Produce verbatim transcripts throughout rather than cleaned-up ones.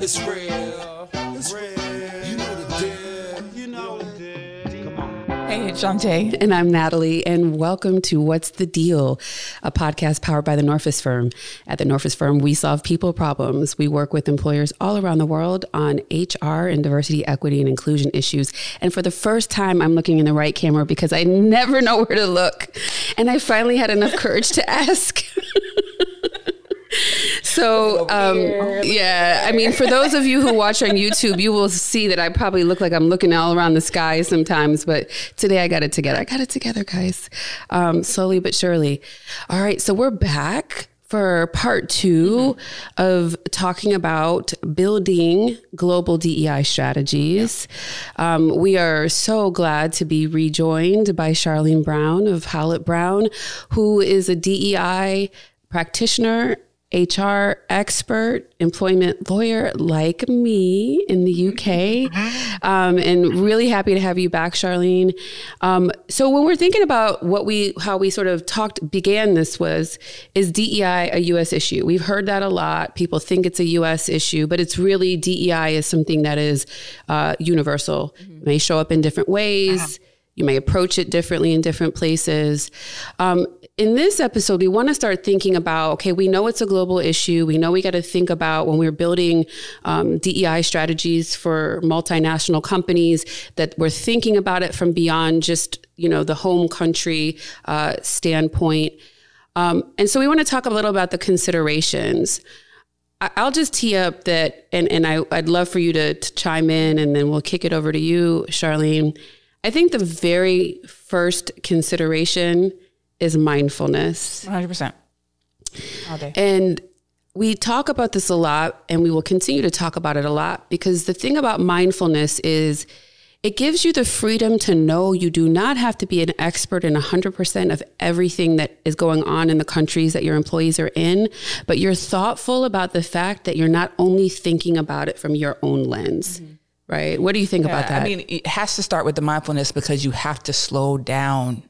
It's real. It's real. You know the deal. You know the deal. Come on. Hey, it's Shanté. And I'm Natalie, and welcome to What's the Deal? A podcast powered by The Norfus Firm. At The Norfus Firm, we solve people problems. We work with employers all around the world on H R and diversity, equity, and inclusion issues. And for the first time, I'm looking in the right camera because I never know where to look. And I finally had enough courage to ask. So, um, yeah, I mean, for those of you who watch on YouTube, you will see that I probably look like I'm looking all around the sky sometimes. But today I got it together. I got it together, guys. Um, slowly but surely. All right. So we're back for part two mm-hmm. of talking about building global D E I strategies. Yeah. Um, we are so glad to be rejoined by Charlene Brown of Hallett Brown, who is a D E I practitioner, H R expert, employment lawyer like me in the U K. Um, and really happy to have you back, Charlene. Um, so when we're thinking about what we, how we sort of talked, began this was, is D E I a U S issue? We've heard that a lot. People think it's a U S issue, but it's really D E I is something that is uh, universal. Mm-hmm. It may show up in different ways. Uh-huh. You may approach it differently in different places. Um, in this episode, we want to start thinking about, okay, we know it's a global issue. We know we got to think about when we're building um, D E I strategies for multinational companies that we're thinking about it from beyond just, you know, the home country uh, standpoint. Um, and so we want to talk a little about the considerations. I'll just tee up that, and, and I, I'd love for you to, to chime in, and then we'll kick it over to you, Charlene. I think the very first consideration is mindfulness. one hundred percent. All day. And we talk about this a lot, and we will continue to talk about it a lot, because the thing about mindfulness is it gives you the freedom to know you do not have to be an expert in one hundred percent of everything that is going on in the countries that your employees are in, but you're thoughtful about the fact that you're not only thinking about it from your own lens. Mm-hmm. Right. What do you think yeah, about that? I mean, it has to start with the mindfulness because you have to slow down.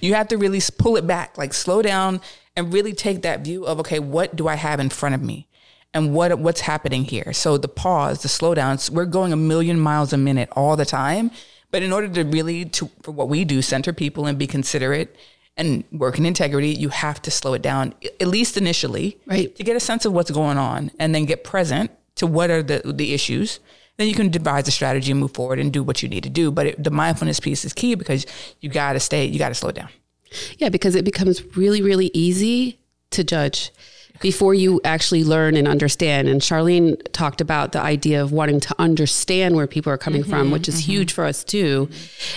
You have to really pull it back, like slow down and really take that view of, okay, what do I have in front of me and what what's happening here? So the pause, the slowdowns, we're going a million miles a minute all the time. But in order to really, to for what we do, center people and be considerate and work in integrity, you have to slow it down, at least initially, right, to get a sense of what's going on and then get present to what are the, the issues. Then you can devise a strategy and move forward and do what you need to do. But it, the mindfulness piece is key because you got to stay, you got to slow down. Yeah, because it becomes really, really easy to judge before you actually learn and understand. And Charlene talked about the idea of wanting to understand where people are coming mm-hmm, from, which is mm-hmm. huge for us too.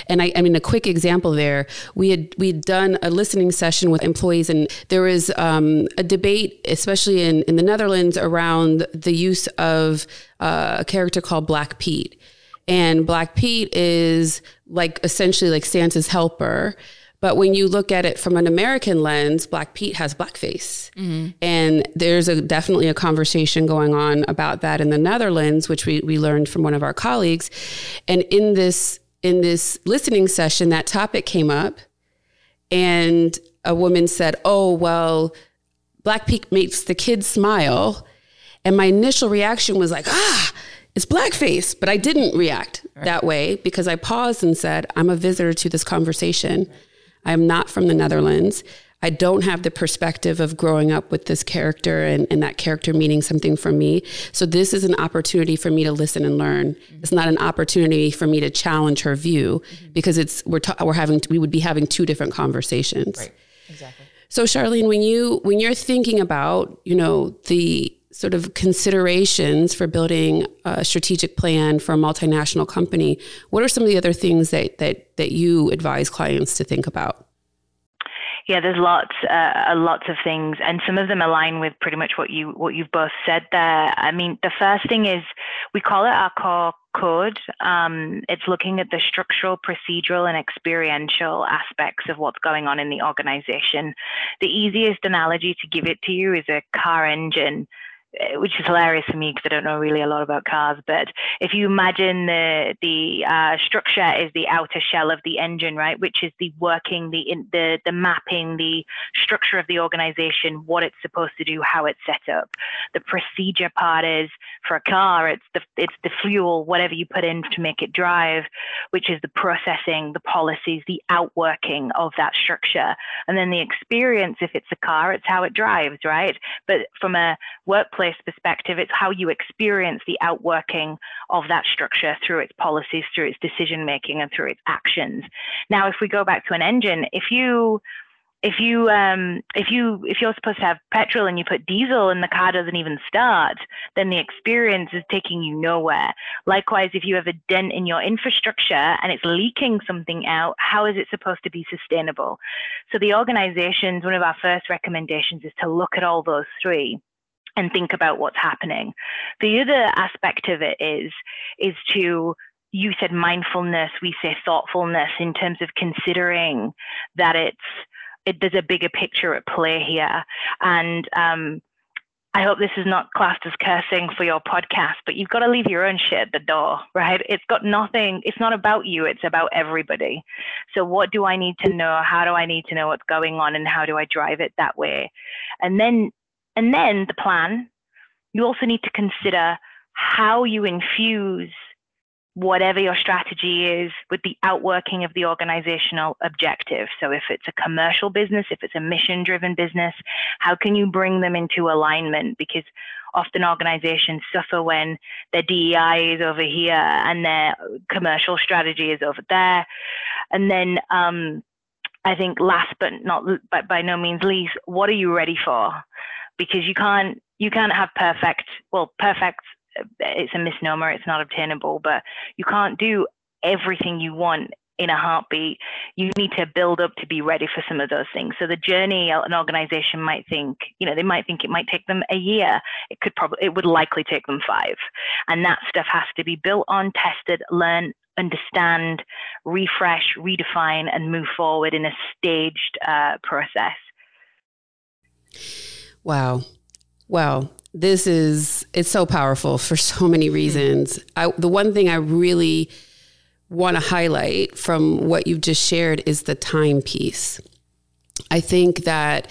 And I, I mean, a quick example there, we had, we'd done a listening session with employees, and there was um, a debate, especially in, in the Netherlands, around the use of uh, a character called Black Pete. And Black Pete is like essentially like Santa's helper. But when you look at it from an American lens, Black Pete has blackface. Mm-hmm. And there's a definitely a conversation going on about that in the Netherlands, which we, we learned from one of our colleagues. And in this in this listening session, that topic came up. And a woman said, oh, well, Black Pete makes the kids smile. And my initial reaction was like, ah, it's blackface. But I didn't react right. that way because I paused and said, I'm a visitor to this conversation. I'm not from the Netherlands. I don't have the perspective of growing up with this character and, and that character meaning something for me. So this is an opportunity for me to listen and learn. Mm-hmm. It's not an opportunity for me to challenge her view mm-hmm. because it's we're ta- we're having we would be having two different conversations. Right. Exactly. So Charlene, when you when you're thinking about, you know, the sort of considerations for building a strategic plan for a multinational company, what are some of the other things that that that you advise clients to think about? Yeah, there's lots, uh, lots of things, and some of them align with pretty much what you what you've both said there. I mean, the first thing is we call it our core code. Um, it's looking at the structural, procedural, and experiential aspects of what's going on in the organization. The easiest analogy to give it to you is a car engine. which is hilarious for me because I don't know really a lot about cars, but if you imagine the the uh, structure is the outer shell of the engine, right, which is the working, the in, the the mapping, the structure of the organization, what it's supposed to do, how it's set up. The procedure part is for a car, it's the it's the fuel, whatever you put in to make it drive, which is the processing, the policies, the outworking of that structure. And then the experience, if it's a car, it's how it drives, right? But from a workplace perspective, it's how you experience the outworking of that structure through its policies, through its decision making, and through its actions. Now, if we go back to an engine, if you if you um if you if you're supposed to have petrol and you put diesel and the car doesn't even start, then the experience is taking you nowhere. Likewise, if you have a dent in your infrastructure and it's leaking something out, how is it supposed to be sustainable? So the organizations, one of our first recommendations is to look at all those three and think about what's happening. The other aspect of it is, is to, you said mindfulness, we say thoughtfulness, in terms of considering that it's, it, there's a bigger picture at play here. And um, I hope this is not classed as cursing for your podcast, but you've got to leave your own shit at the door, right? It's got nothing, it's not about you, it's about everybody. So what do I need to know? How do I need to know what's going on, and how do I drive it that way? And then And then the plan, you also need to consider how you infuse whatever your strategy is with the outworking of the organizational objective. So if it's a commercial business, if it's a mission-driven business, how can you bring them into alignment? Because often organizations suffer when their D E I is over here and their commercial strategy is over there. And then um, I think last but not but by no means least, what are you ready for? Because you can't, you can't have perfect, well, perfect, it's a misnomer, it's not obtainable, but you can't do everything you want in a heartbeat. You need to build up to be ready for some of those things. So the journey, an organization might think, you know, they might think it might take them a year. It could probably, it would likely take them five. And that stuff has to be built on, tested, learned, understand, refresh, redefine, and move forward in a staged uh, process. Wow. Wow. This is, it's so powerful for so many reasons. I, the one thing I really want to highlight from what you've just shared is the time piece. I think that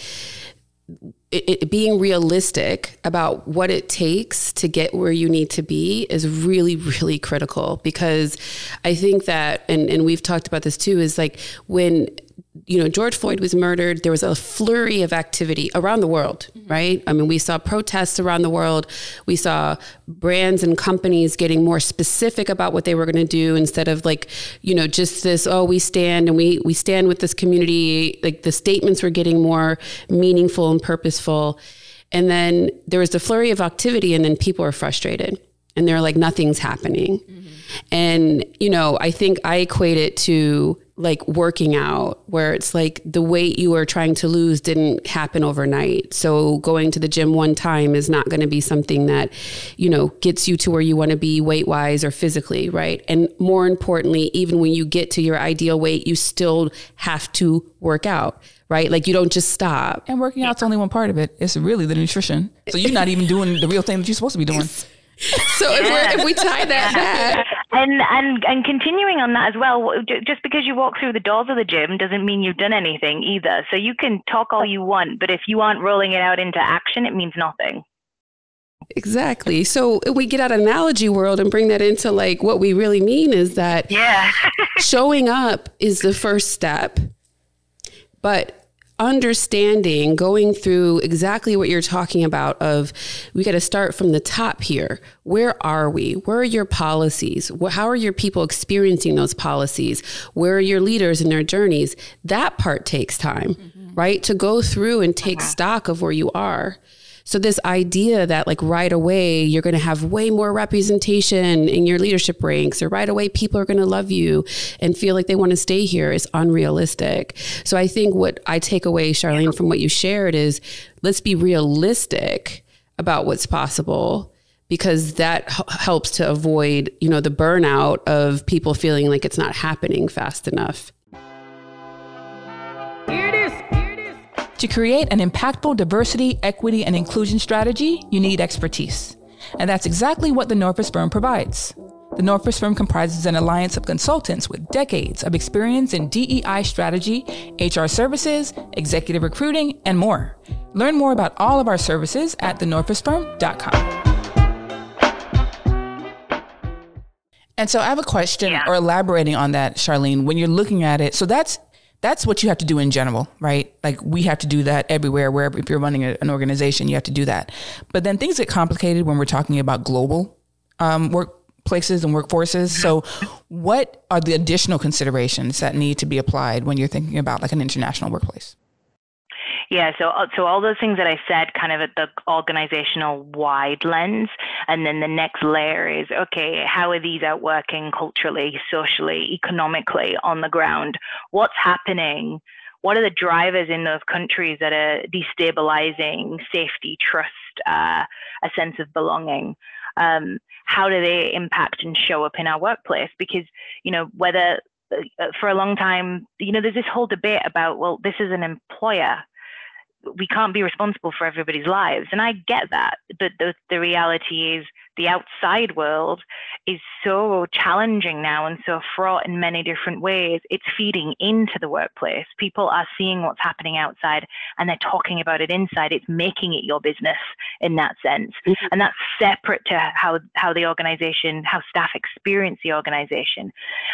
it, it, being realistic about what it takes to get where you need to be is really, really critical, because I think that, and, and we've talked about this too, is like when, you know, George Floyd was murdered, there was a flurry of activity around the world, mm-hmm. right? I mean, we saw protests around the world. We saw brands and companies getting more specific about what they were going to do, instead of like, you know, just this, oh, we stand and we, we stand with this community. Like, the statements were getting more meaningful and purposeful. And then there was the flurry of activity, and then people are frustrated and they're like, nothing's happening. Mm-hmm. And, you know, I think I equate it to like working out, where it's like the weight you were trying to lose didn't happen overnight. So going to the gym one time is not going to be something that, you know, gets you to where you want to be weight wise or physically, right? And more importantly, even when you get to your ideal weight, you still have to work out, right? Like, you don't just stop. And working out's only one part of it. It's really the nutrition. So you're not even doing the real thing that you're supposed to be doing. So yeah. if, we're, if we tie that back. And, and and continuing on that as well, just because you walk through the doors of the gym doesn't mean you've done anything either. So you can talk all you want, but if you aren't rolling it out into action, it means nothing. Exactly. So if we get out of analogy world and bring that into like what we really mean is that yeah. showing up is the first step, but understanding, going through exactly what you're talking about of, we got to start from the top here. Where are we? Where are your policies? How are your people experiencing those policies? Where are your leaders in their journeys? That part takes time, mm-hmm. right? To go through and take uh-huh. stock of where you are. So this idea that like right away, you're going to have way more representation in your leadership ranks, or right away, people are going to love you and feel like they want to stay here, is unrealistic. So I think what I take away, Charlene, from what you shared is, let's be realistic about what's possible, because that h- helps to avoid, you know, the burnout of people feeling like it's not happening fast enough. Here it is. Here it is. To create an impactful diversity, equity, and inclusion strategy, you need expertise. And that's exactly what the Norfus Firm provides. The Norfus Firm comprises an alliance of consultants with decades of experience in D E I strategy, H R services, executive recruiting, and more. Learn more about all of our services at the norfus firm dot com. And so I have a question yeah. or elaborating on that, Charlene, when you're looking at it. So that's that's what you have to do in general, right? Like we have to do that everywhere, wherever, if you're running a, an organization, you have to do that. But then things get complicated when we're talking about global um, work. places and workforces. So what are the additional considerations that need to be applied when you're thinking about like an international workplace? Yeah, so so all those things that I said kind of at the organizational wide lens, and then the next layer is, okay, how are these outworking culturally, socially, economically on the ground? What's happening? What are the drivers in those countries that are destabilizing safety, trust, uh, a sense of belonging? Um, how do they impact and show up in our workplace? Because, you know, whether uh, for a long time, you know, there's this whole debate about, well, this is an employer. We can't be responsible for everybody's lives. And I get that. But the, the reality is the outside world is so challenging now and so fraught in many different ways. It's feeding into the workplace. People are seeing what's happening outside and they're talking about it inside. It's making it your business in that sense. Mm-hmm. And that's separate to how, how the organization, how staff experience the organization.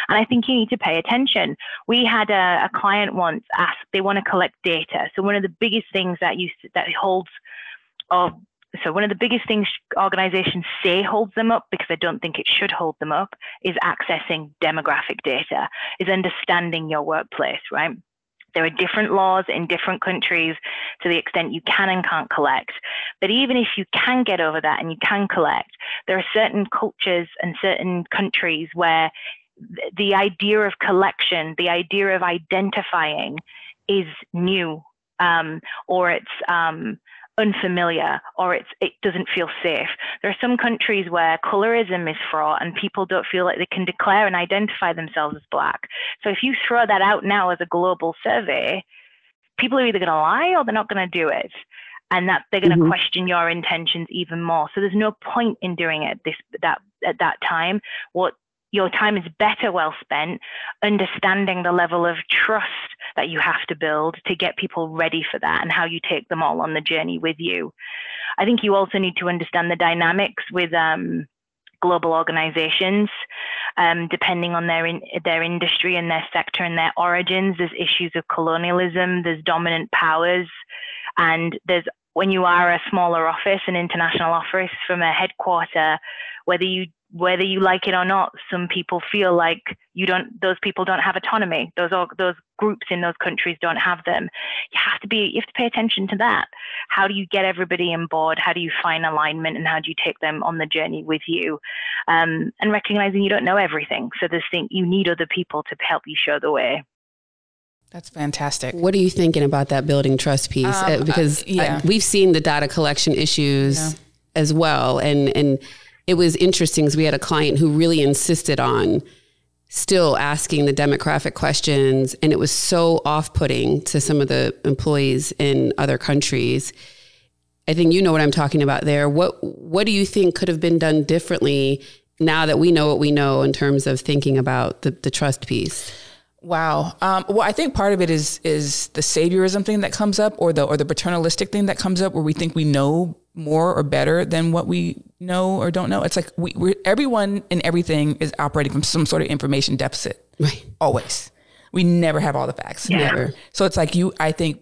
And I think you need to pay attention. We had a, a client once ask, they want to collect data. So one of the biggest things that you, that holds of, So one of the biggest things organizations say holds them up, because I don't think it should hold them up, is accessing demographic data, is understanding your workplace, right? There are different laws in different countries to the extent you can and can't collect. But even if you can get over that and you can collect, there are certain cultures and certain countries where the idea of collection, the idea of identifying is new, um, or it's... Um, unfamiliar, or it's, it doesn't feel safe. There are some countries where colorism is fraught and people don't feel like they can declare and identify themselves as Black. So if you throw that out now as a global survey, people are either going to lie or they're not going to do it. And that they're going to mm-hmm. question your intentions even more. So there's no point in doing it this that at that time. What Your time is better well spent understanding the level of trust that you have to build to get people ready for that, and how you take them all on the journey with you. I think you also need to understand the dynamics with um, global organizations, um, depending on their in, their industry and their sector and their origins. There's issues of colonialism, there's dominant powers, and there's when you are a smaller office, an international office from a headquarter, whether you Whether you like it or not, some people feel like you don't. Those people don't have autonomy. Those those groups in those countries don't have them. You have to be. You have to pay attention to that. How do you get everybody on board? How do you find alignment, and how do you take them on the journey with you? Um, and recognizing you don't know everything, so there's thing you need other people to help you show the way. That's fantastic. What are you thinking about that building trust piece? Um, because uh, yeah. I, we've seen the data collection issues yeah. as well, and and. It was interesting because we had a client who really insisted on still asking the demographic questions, and it was so off-putting to some of the employees in other countries. I think you know what I'm talking about there. What what do you think could have been done differently now that we know what we know in terms of thinking about the, the trust piece? Wow. Um, well, I think part of it is is the saviorism thing that comes up, or the or the paternalistic thing that comes up, where we think we know more or better than what we know or don't know. It's like we we're, everyone and everything is operating from some sort of information deficit. Right. Always. We never have all the facts. Yeah. Never. So it's like you. I think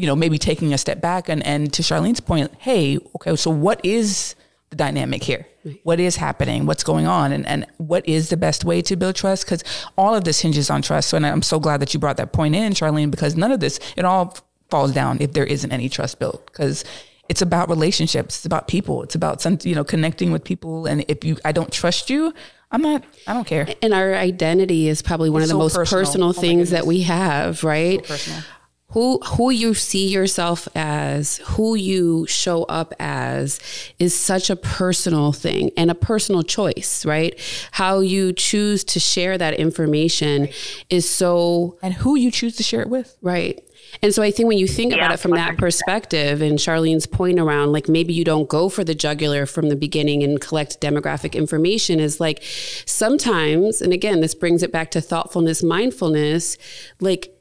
you know maybe taking a step back and and to Charlene's point. Hey, okay. So what is the dynamic here? What is happening? What's going on? And and what is the best way to build trust? Because all of this hinges on trust. So, and I'm so glad that you brought that point in, Charlene, because none of this, it all falls down if there isn't any trust built, because it's about relationships. It's about people. It's about some, you know, connecting with people. And if you, I don't trust you, I'm not, I don't care. And our identity is probably one it's of the so most personal, personal things oh that we have, right? So personal. Who who you see yourself as, who you show up as, is such a personal thing and a personal choice, right? How you choose to share that information right. is so... And who you choose to share it with. Right. And so I think when you think yeah, about it from that perspective and Charlene's point around, like, maybe you don't go for the jugular from the beginning and collect demographic information, is like sometimes, and again, this brings it back to thoughtfulness, mindfulness, like,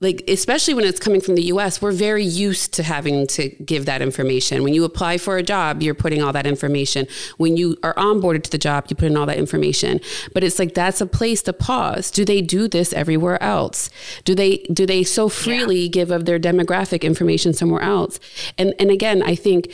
like, especially when it's coming from the U S, we're very used to having to give that information. When you apply for a job, you're putting all that information. When you are onboarded to the job, you put in all that information. But it's like, that's a place to pause. Do they do this everywhere else? Do they, do they so freely yeah. give of their demographic information somewhere else? And, and again, I think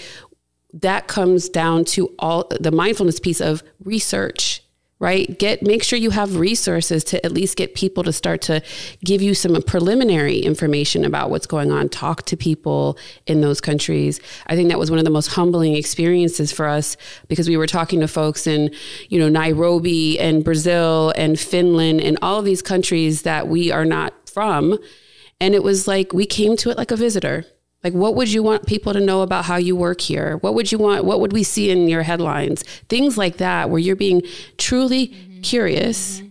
that comes down to all the mindfulness piece of research. Right? Get, make sure you have resources to at least get people to start to give you some preliminary information about what's going on. Talk to people in those countries. I think that was one of the most humbling experiences for us, because we were talking to folks in, you know, Nairobi and Brazil and Finland and all of these countries that we are not from. And it was like, we came to it like a visitor. Like, what would you want people to know about how you work here? What would you want? What would we see in your headlines? Things like that, where you're being truly mm-hmm. curious mm-hmm.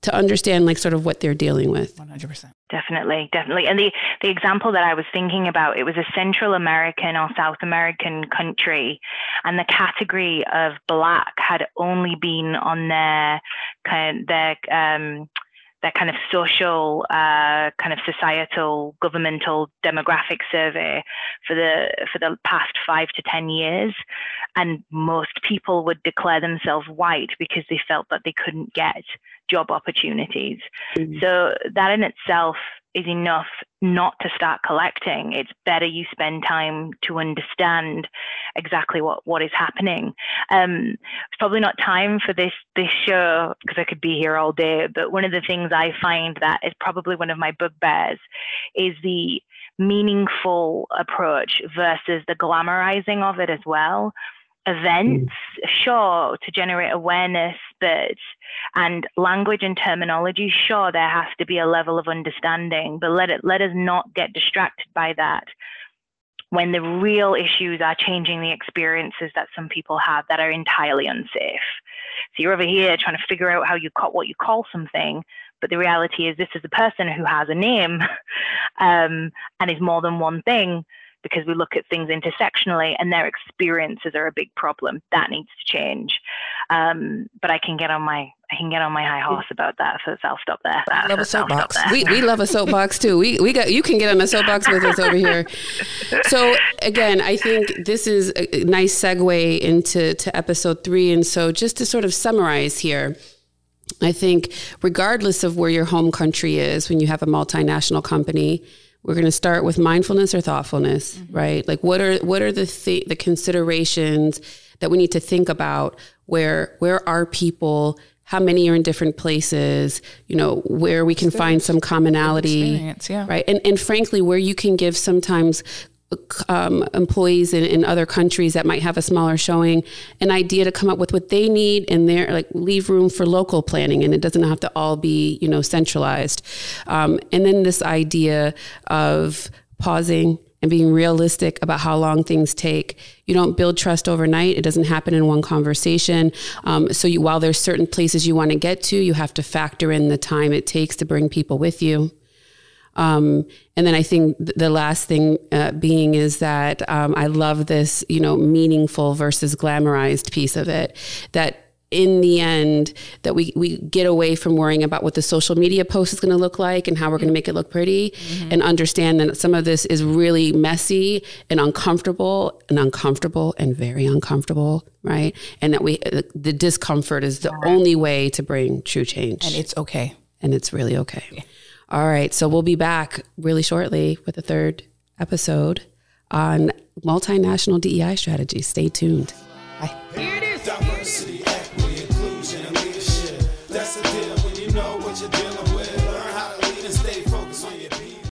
to understand, like, sort of what they're dealing with. one hundred percent. Definitely, definitely. And the, the example that I was thinking about, it was a Central American or South American country, and the category of Black had only been on their kind of, their, um, that kind of social, uh, kind of societal, governmental demographic survey for the for the past five to ten years. And most people would declare themselves white because they felt that they couldn't get job opportunities. Mm-hmm. So that in itself is enough not to start collecting. It's better you spend time to understand exactly what, what is happening. Um, it's probably not time for this, this show, because I could be here all day, but one of the things I find that is probably one of my bugbears is the meaningful approach versus the glamorizing of it as well. Events, sure, to generate awareness, but and language and terminology, sure, there has to be a level of understanding, but let it let us not get distracted by that when the real issues are changing the experiences that some people have that are entirely unsafe. So you're over here trying to figure out how you call what you call something, but the reality is this is a person who has a name um, and is more than one thing, because we look at things intersectionally and their experiences are a big problem. That needs to change. Um, but I can get on my I can get on my high horse about that, so I'll stop there. I love so a soapbox. We we love a soapbox too. We we got you can get on a soapbox with us over here. So again, I think this is a nice segue into to episode three. And so just to sort of summarize here, I think regardless of where your home country is, when you have a multinational company, we're going to start with mindfulness or thoughtfulness, mm-hmm. right? Like, what are what are the th- the considerations that we need to think about? Where where are people? How many are in different places? You know, where we can find some commonality, yeah. right? And and frankly, where you can give sometimes um, employees in, in other countries that might have a smaller showing an idea to come up with what they need, and their like leave room for local planning, and it doesn't have to all be, you know, centralized. Um, and then this idea of pausing and being realistic about how long things take. You don't build trust overnight. It doesn't happen in one conversation. Um, so you, while there's certain places you want to get to, you have to factor in the time it takes to bring people with you. Um, and then I think the last thing uh, being is that um, I love this, you know, meaningful versus glamorized piece of it, that in the end, that we, we get away from worrying about what the social media post is going to look like and how we're going to make it look pretty, mm-hmm. and understand that some of this is really messy and uncomfortable and uncomfortable and very uncomfortable, right? And that we the discomfort is the only way to bring true change. And it's okay. And it's really okay. Yeah. All right. So we'll be back really shortly with the third episode on multinational D E I strategies. Stay tuned. Bye. Here it is. Diversity, equity, inclusion, and leadership. That's a deal when you know what you're dealing with.